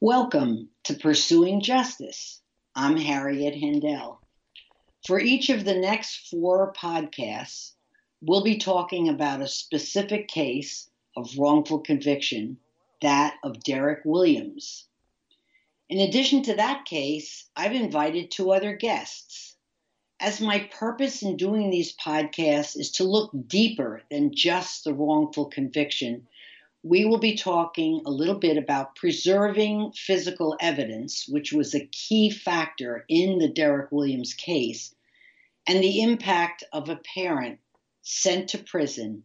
Welcome to Pursuing Justice. I'm Harriet Hendel. For each of the next four podcasts, we'll be talking about a specific case of wrongful conviction, that of Derrick Williams. In addition to that case, I've invited two other guests. As my purpose in doing these podcasts is to look deeper than just the wrongful conviction, we will be talking a little bit about preserving physical evidence, which was a key factor in the Derrick Williams case, and the impact of a parent sent to prison,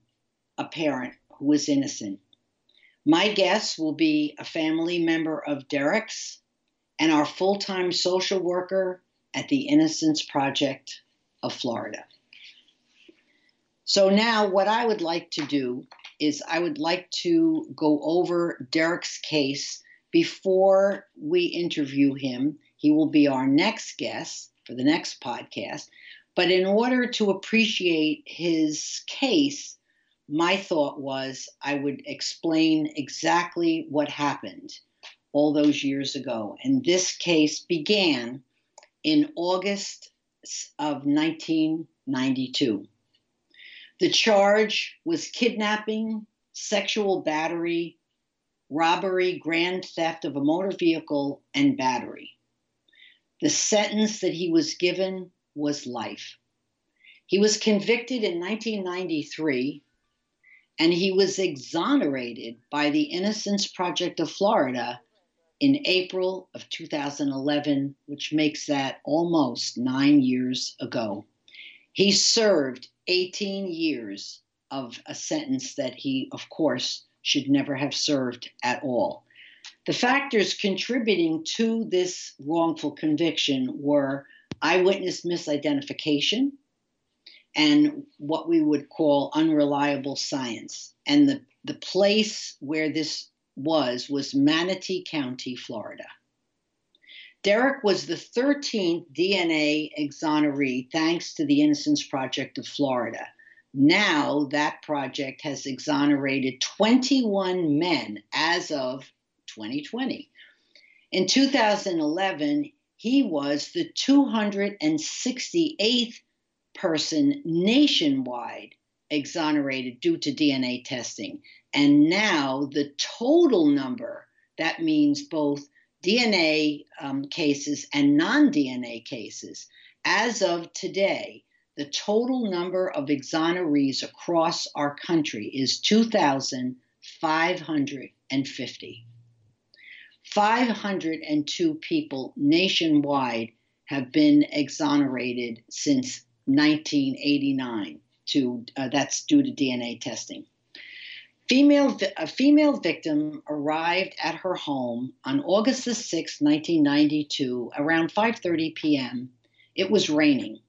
a parent who was innocent. My guest will be a family member of Derrick's and our full-time social worker at the Innocence Project of Florida. So now what I would like to do is I would like to go over Derrick's case before we interview him. He will be our next guest for the next podcast. But in order to appreciate his case, my thought was I would explain exactly what happened all those years ago. And this case began in August of 1992. The charge was kidnapping, sexual battery, robbery, grand theft of a motor vehicle, and battery. The sentence that he was given was life. He was convicted in 1993, and he was exonerated by the Innocence Project of Florida in April of 2011, which makes that almost 9 years ago. He served 18 years of a sentence that he, of course, should never have served at all. The factors contributing to this wrongful conviction were eyewitness misidentification and what we would call unreliable science. And the place where this was Manatee County, Florida. Derrick was the 13th DNA exoneree thanks to the Innocence Project of Florida. Now that project has exonerated 21 men as of 2020. In 2011, he was the 268th person nationwide exonerated due to DNA testing. And now the total number, that means both DNA cases and non-DNA cases. As of today, the total number of exonerees across our country is 2,550. 502 people nationwide have been exonerated since 1989. That's due to DNA testing. A female victim arrived at her home on August the 6th, 1992, around 5:30 p.m. It was raining.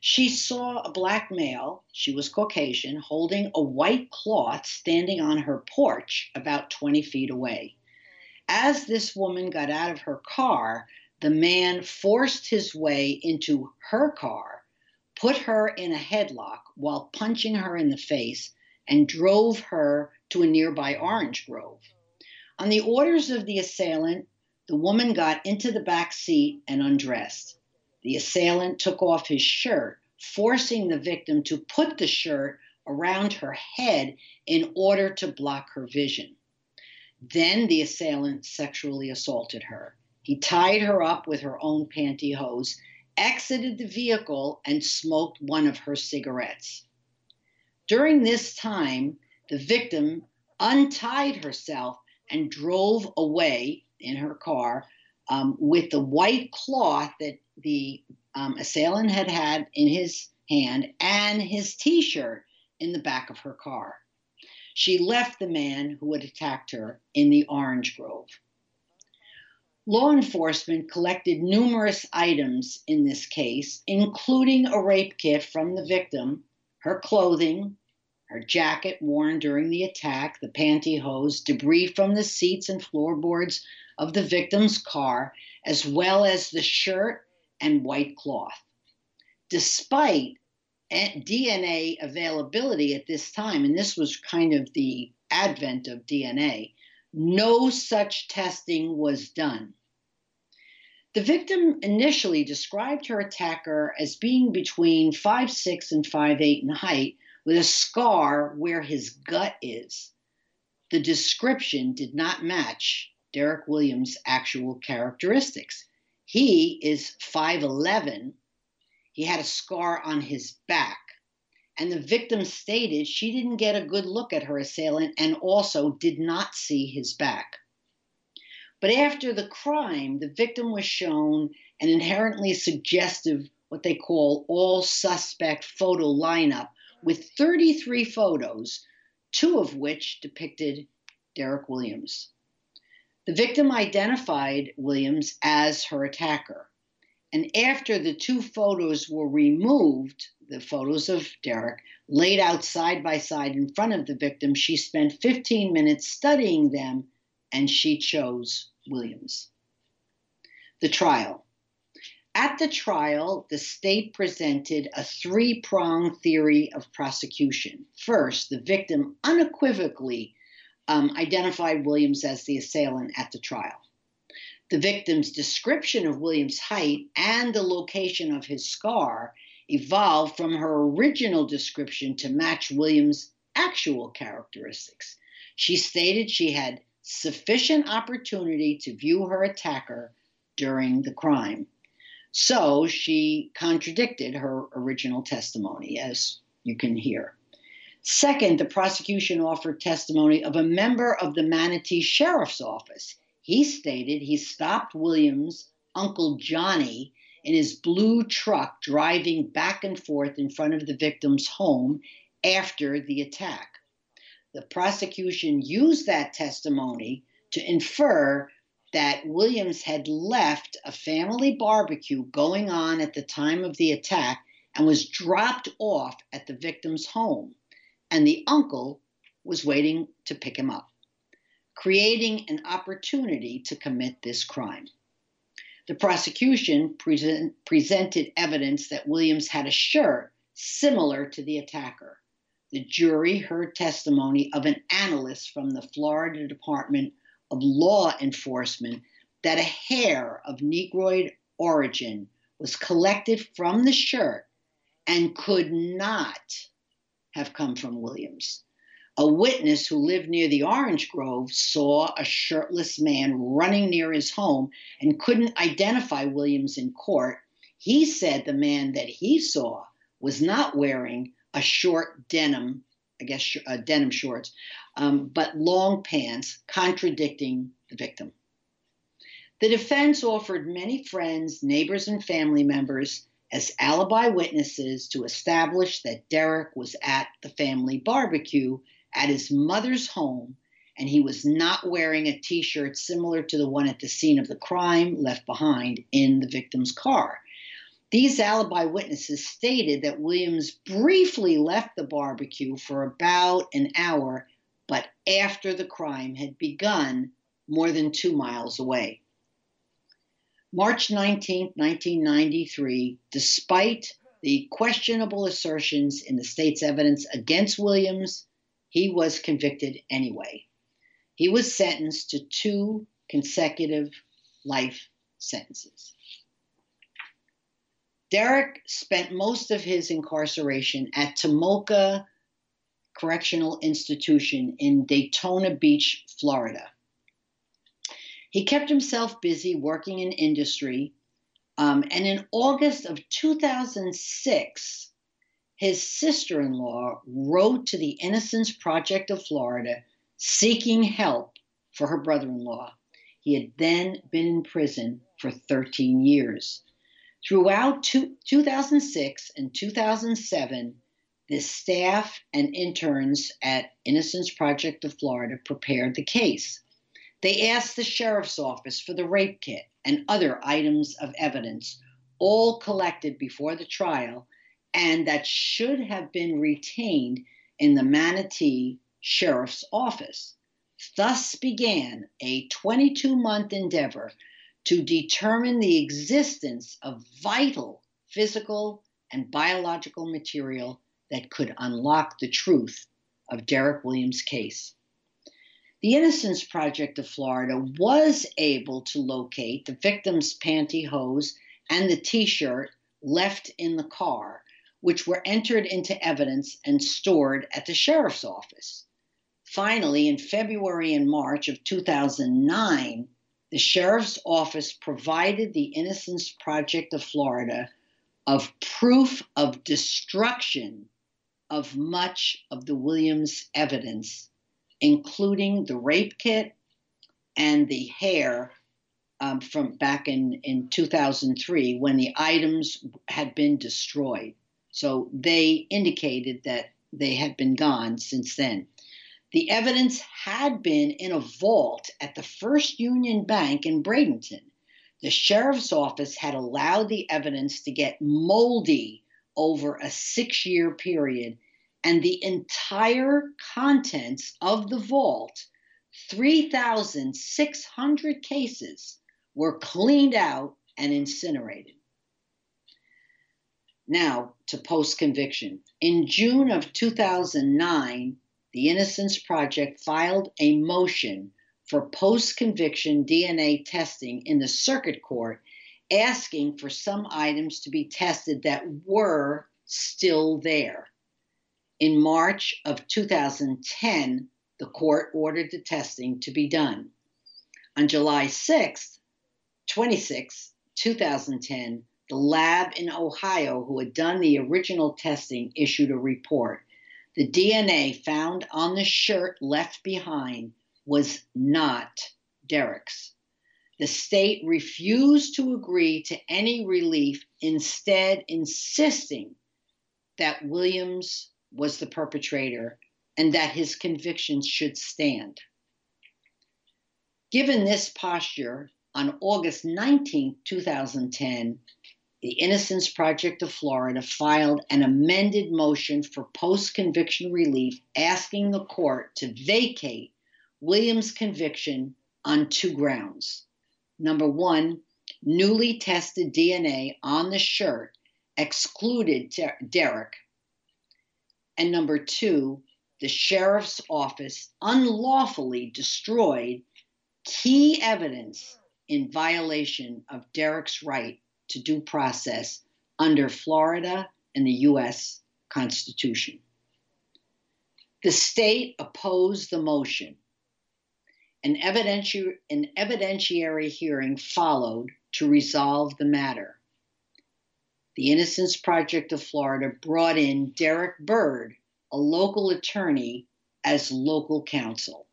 She saw a black male, she was Caucasian, holding a white cloth standing on her porch about 20 feet away. As this woman got out of her car, the man forced his way into her car, put her in a headlock while punching her in the face, and drove her to a nearby orange grove. On the orders of the assailant, the woman got into the back seat and undressed. The assailant took off his shirt, forcing the victim to put the shirt around her head in order to block her vision. Then the assailant sexually assaulted her. He tied her up with her own pantyhose, exited the vehicle, and smoked one of her cigarettes. During this time, the victim untied herself and drove away in her car with the white cloth that the assailant had in his hand and his T-shirt in the back of her car. She left the man who had attacked her in the orange grove. Law enforcement collected numerous items in this case, including a rape kit from the victim, her clothing, her jacket worn during the attack, the pantyhose, debris from the seats and floorboards of the victim's car, as well as the shirt and white cloth. Despite DNA availability at this time, and this was kind of the advent of DNA, No such testing was done. The victim initially described her attacker as being between 5'6" and 5'8" in height, with a scar where his gut is. The description did not match Derrick Williams' actual characteristics. He is 5'11". He had a scar on his back. And the victim stated she didn't get a good look at her assailant and also did not see his back. But after the crime, the victim was shown an inherently suggestive, what they call all suspect photo lineup with 33 photos, two of which depicted Derrick Williams. The victim identified Williams as her attacker. And after the two photos were removed, the photos of Derrick, laid out side by side in front of the victim, she spent 15 minutes studying them, and she chose Williams. The trial. At the trial, the state presented a three-pronged theory of prosecution. First, the victim unequivocally identified Williams as the assailant at the trial. The victim's description of Williams' height and the location of his scar evolved from her original description to match Williams' actual characteristics. She stated she had sufficient opportunity to view her attacker during the crime. So she contradicted her original testimony, as you can hear. Second, the prosecution offered testimony of a member of the Manatee Sheriff's Office. He stated he stopped Williams' Uncle Johnny in his blue truck driving back and forth in front of the victim's home after the attack. The prosecution used that testimony to infer that Williams had left a family barbecue going on at the time of the attack and was dropped off at the victim's home, and the uncle was waiting to pick him up, creating an opportunity to commit this crime. The prosecution presented evidence that Williams had a shirt similar to the attacker. The jury heard testimony of an analyst from the Florida Department of Law Enforcement that a hair of Negroid origin was collected from the shirt and could not have come from Williams. A witness who lived near the orange grove saw a shirtless man running near his home and couldn't identify Williams in court. He said the man that he saw was not wearing a short denim, I guess denim shorts, but long pants, contradicting the victim. The defense offered many friends, neighbors, and family members as alibi witnesses to establish that Derrick was at the family barbecue at his mother's home, and he was not wearing a T-shirt similar to the one at the scene of the crime left behind in the victim's car. These alibi witnesses stated that Williams briefly left the barbecue for about an hour, but after the crime had begun, more than 2 miles away. March 19, 1993, despite the questionable assertions in the state's evidence against Williams, he was convicted anyway. He was sentenced to 2 consecutive life sentences. Derrick spent most of his incarceration at Tomoka Correctional Institution in Daytona Beach, Florida. He kept himself busy working in industry, and in August of 2006, his sister-in-law wrote to the Innocence Project of Florida seeking help for her brother-in-law. He had then been in prison for 13 years. Throughout 2006 and 2007, the staff and interns at Innocence Project of Florida prepared the case. They asked the sheriff's office for the rape kit and other items of evidence, all collected before the trial, and that should have been retained in the Manatee Sheriff's Office. Thus began a 22-month endeavor to determine the existence of vital physical and biological material that could unlock the truth of Derrick Williams' case. The Innocence Project of Florida was able to locate the victim's pantyhose and the T-shirt left in the car, which were entered into evidence and stored at the sheriff's office. Finally, in February and March of 2009, the sheriff's office provided the Innocence Project of Florida of proof of destruction of much of the Williams evidence, including the rape kit and the hair from back in 2003 when the items had been destroyed. So they indicated that they had been gone since then. The evidence had been in a vault at the First Union Bank in Bradenton. The sheriff's office had allowed the evidence to get moldy over a 6-year period, and the entire contents of the vault, 3,600 cases, were cleaned out and incinerated. Now to post-conviction. In June of 2009, the Innocence Project filed a motion for post-conviction DNA testing in the circuit court, asking for some items to be tested that were still there. In March of 2010, the court ordered the testing to be done. On July 26, 2010, the lab in Ohio who had done the original testing issued a report. The DNA found on the shirt left behind was not Derrick's. The state refused to agree to any relief, instead insisting that Williams was the perpetrator and that his convictions should stand. Given this posture, on August 19, 2010, the Innocence Project of Florida filed an amended motion for post-conviction relief, asking the court to vacate Williams' conviction on 2 grounds. Number 1, newly tested DNA on the shirt excluded Derrick. And number 2, the sheriff's office unlawfully destroyed key evidence in violation of Derrick's right to due process under Florida and the U.S. Constitution. The state opposed the motion. An evidentiary hearing followed to resolve the matter. The Innocence Project of Florida brought in Derrick Byrd, a local attorney, as local counsel.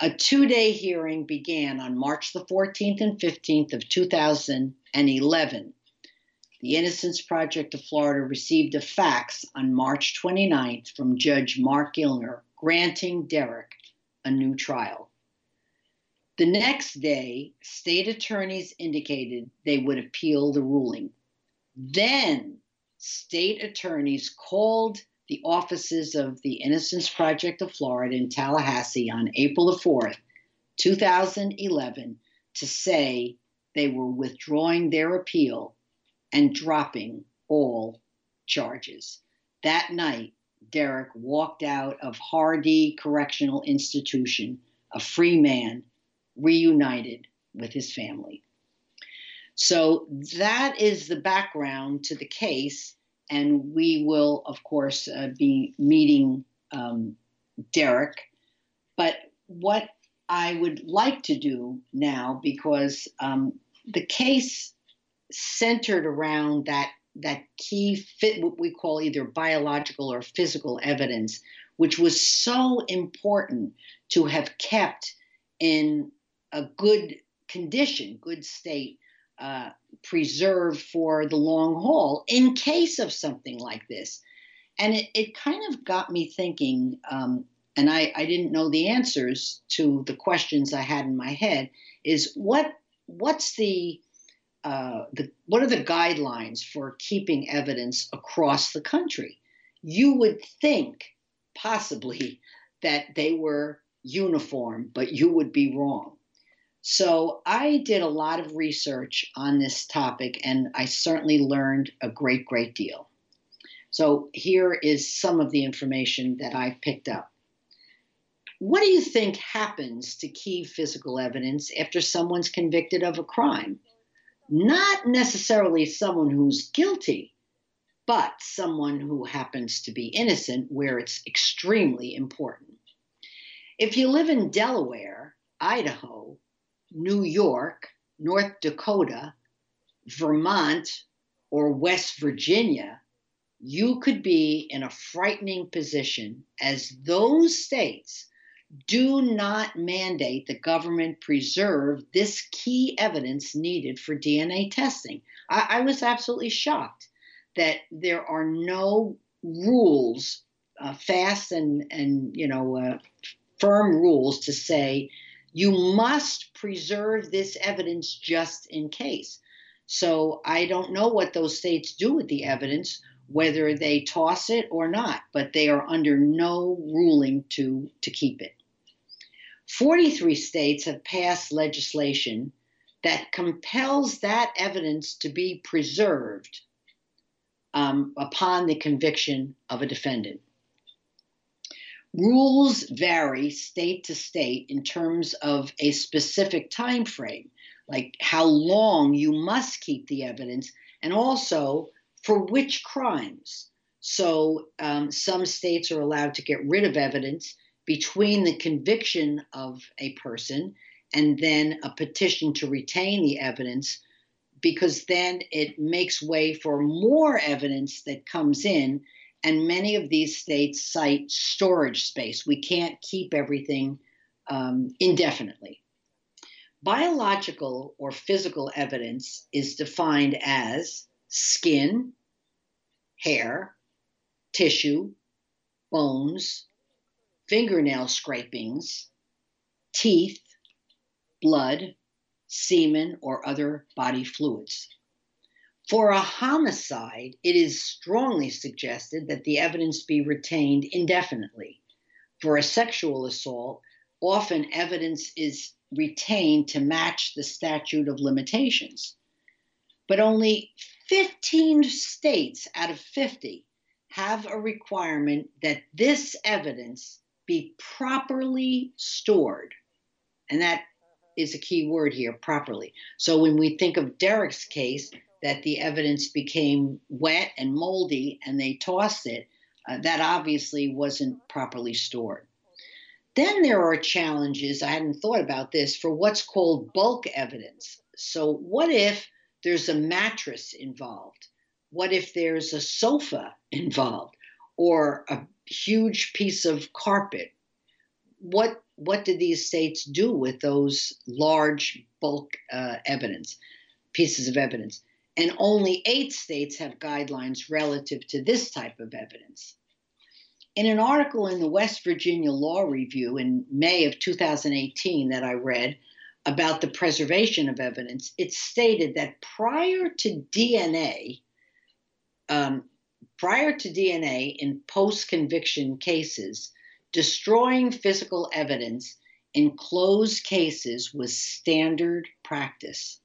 A 2-day hearing began on March the 14th and 15th of 2011. The Innocence Project of Florida received a fax on March 29th from Judge Mark Gilner granting Derrick a new trial. The next day, state attorneys indicated they would appeal the ruling. Then, state attorneys called the offices of the Innocence Project of Florida in Tallahassee on April 4, 2011, to say they were withdrawing their appeal and dropping all charges. That night, Derrick walked out of Hardy Correctional Institution, a free man, reunited with his family. So that is the background to the case, and we will, of course, be meeting Derrick. But what I would like to do now, because the case centered around that key fit, what we call either biological or physical evidence, which was so important to have kept in a good condition, good state, preserved for the long haul in case of something like this. And it kind of got me thinking, and I didn't know the answers to the questions I had in my head, is what are the guidelines for keeping evidence across the country? You would think possibly that they were uniform, but you would be wrong. So I did a lot of research on this topic, and I certainly learned a great, great deal. So here is some of the information that I picked up. What do you think happens to key physical evidence after someone's convicted of a crime? Not necessarily someone who's guilty, but someone who happens to be innocent, where it's extremely important. If you live in Delaware, Idaho, New York, North Dakota, Vermont, or West Virginia, you could be in a frightening position, as those states do not mandate the government preserve this key evidence needed for DNA testing. I was absolutely shocked that there are no rules, fast and firm rules to say you must preserve this evidence just in case. So I don't know what those states do with the evidence, whether they toss it or not, but they are under no ruling to keep it. 43 states have passed legislation that compels that evidence to be preserved upon the conviction of a defendant. Rules vary state to state in terms of a specific time frame, like how long you must keep the evidence, and also for which crimes. So some states are allowed to get rid of evidence between the conviction of a person and then a petition to retain the evidence, because then it makes way for more evidence that comes in, and many of these states cite storage space. We can't keep everything indefinitely. Biological or physical evidence is defined as skin, hair, tissue, bones, fingernail scrapings, teeth, blood, semen, or other body fluids. For a homicide, it is strongly suggested that the evidence be retained indefinitely. For a sexual assault, often evidence is retained to match the statute of limitations. But only 15 states out of 50 have a requirement that this evidence be properly stored. And that is a key word here, properly. So when we think of Derrick's case, that the evidence became wet and moldy and they tossed it, that obviously wasn't properly stored. Then there are challenges, I hadn't thought about this, for what's called bulk evidence. So what if there's a mattress involved? What if there's a sofa involved, or a huge piece of carpet? What do these states do with those large bulk pieces of evidence? And only 8 states have guidelines relative to this type of evidence. In an article in the West Virginia Law Review in May of 2018 that I read about the preservation of evidence, it stated that prior to DNA in post-conviction cases, destroying physical evidence in closed cases was standard practice.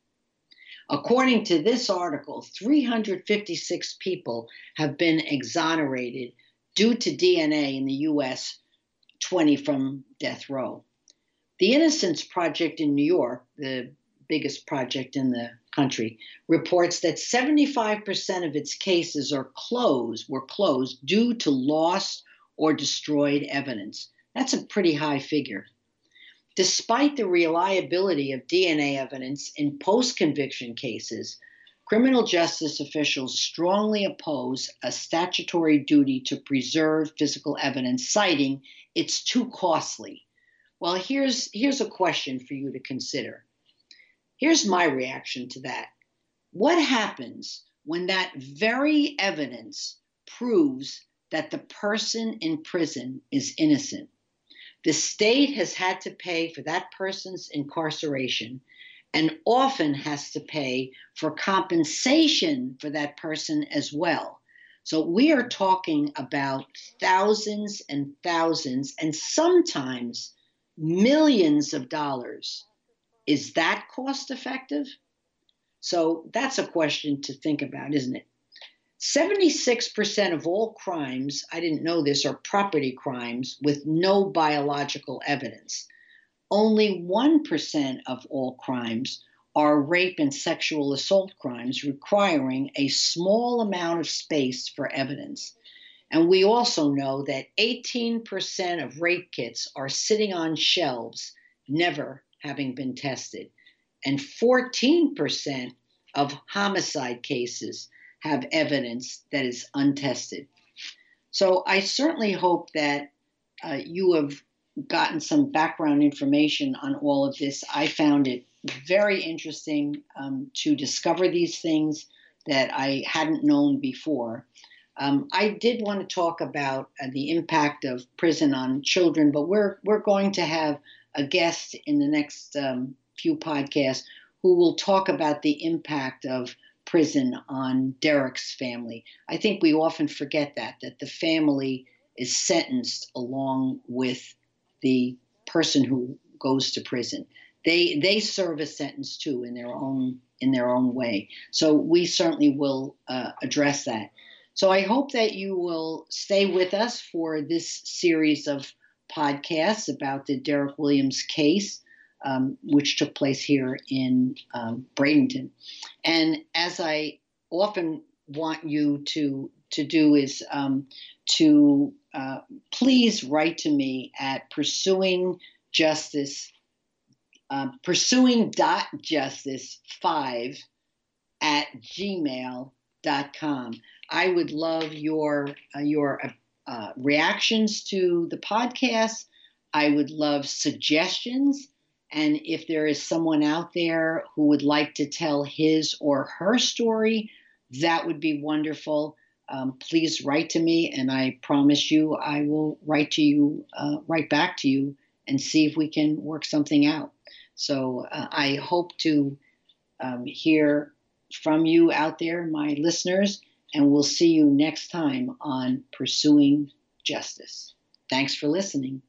According to this article, 356 people have been exonerated due to DNA in the U.S., 20 from death row. The Innocence Project in New York, the biggest project in the country, reports that 75% of its cases were closed due to lost or destroyed evidence. That's a pretty high figure. Despite the reliability of DNA evidence in post-conviction cases, criminal justice officials strongly oppose a statutory duty to preserve physical evidence, citing it's too costly. Well, here's a question for you to consider. Here's my reaction to that. What happens when that very evidence proves that the person in prison is innocent? The state has had to pay for that person's incarceration, and often has to pay for compensation for that person as well. So we are talking about thousands and thousands, and sometimes millions of dollars. Is that cost effective? So that's a question to think about, isn't it? 76% of all crimes, I didn't know this, are property crimes with no biological evidence. Only 1% of all crimes are rape and sexual assault crimes requiring a small amount of space for evidence. And we also know that 18% of rape kits are sitting on shelves, never having been tested. And 14% of homicide cases have evidence that is untested. So I certainly hope that you have gotten some background information on all of this. I found it very interesting to discover these things that I hadn't known before. I did want to talk about the impact of prison on children, but we're going to have a guest in the next few podcasts who will talk about the impact of prison on Derrick's family. I think we often forget that the family is sentenced along with the person who goes to prison. They serve a sentence too in their own way. So we certainly will address that. So I hope that you will stay with us for this series of podcasts about the Derrick Williams case, which took place here in Bradenton. And as I often want you to do is to please write to me at pursuing.justice5@gmail.com. I would love your reactions to the podcast. I would love suggestions. And if there is someone out there who would like to tell his or her story, that would be wonderful. Please write to me, and I promise you I will write to you, write back to you, and see if we can work something out. So I hope to hear from you out there, my listeners, and we'll see you next time on Pursuing Justice. Thanks for listening.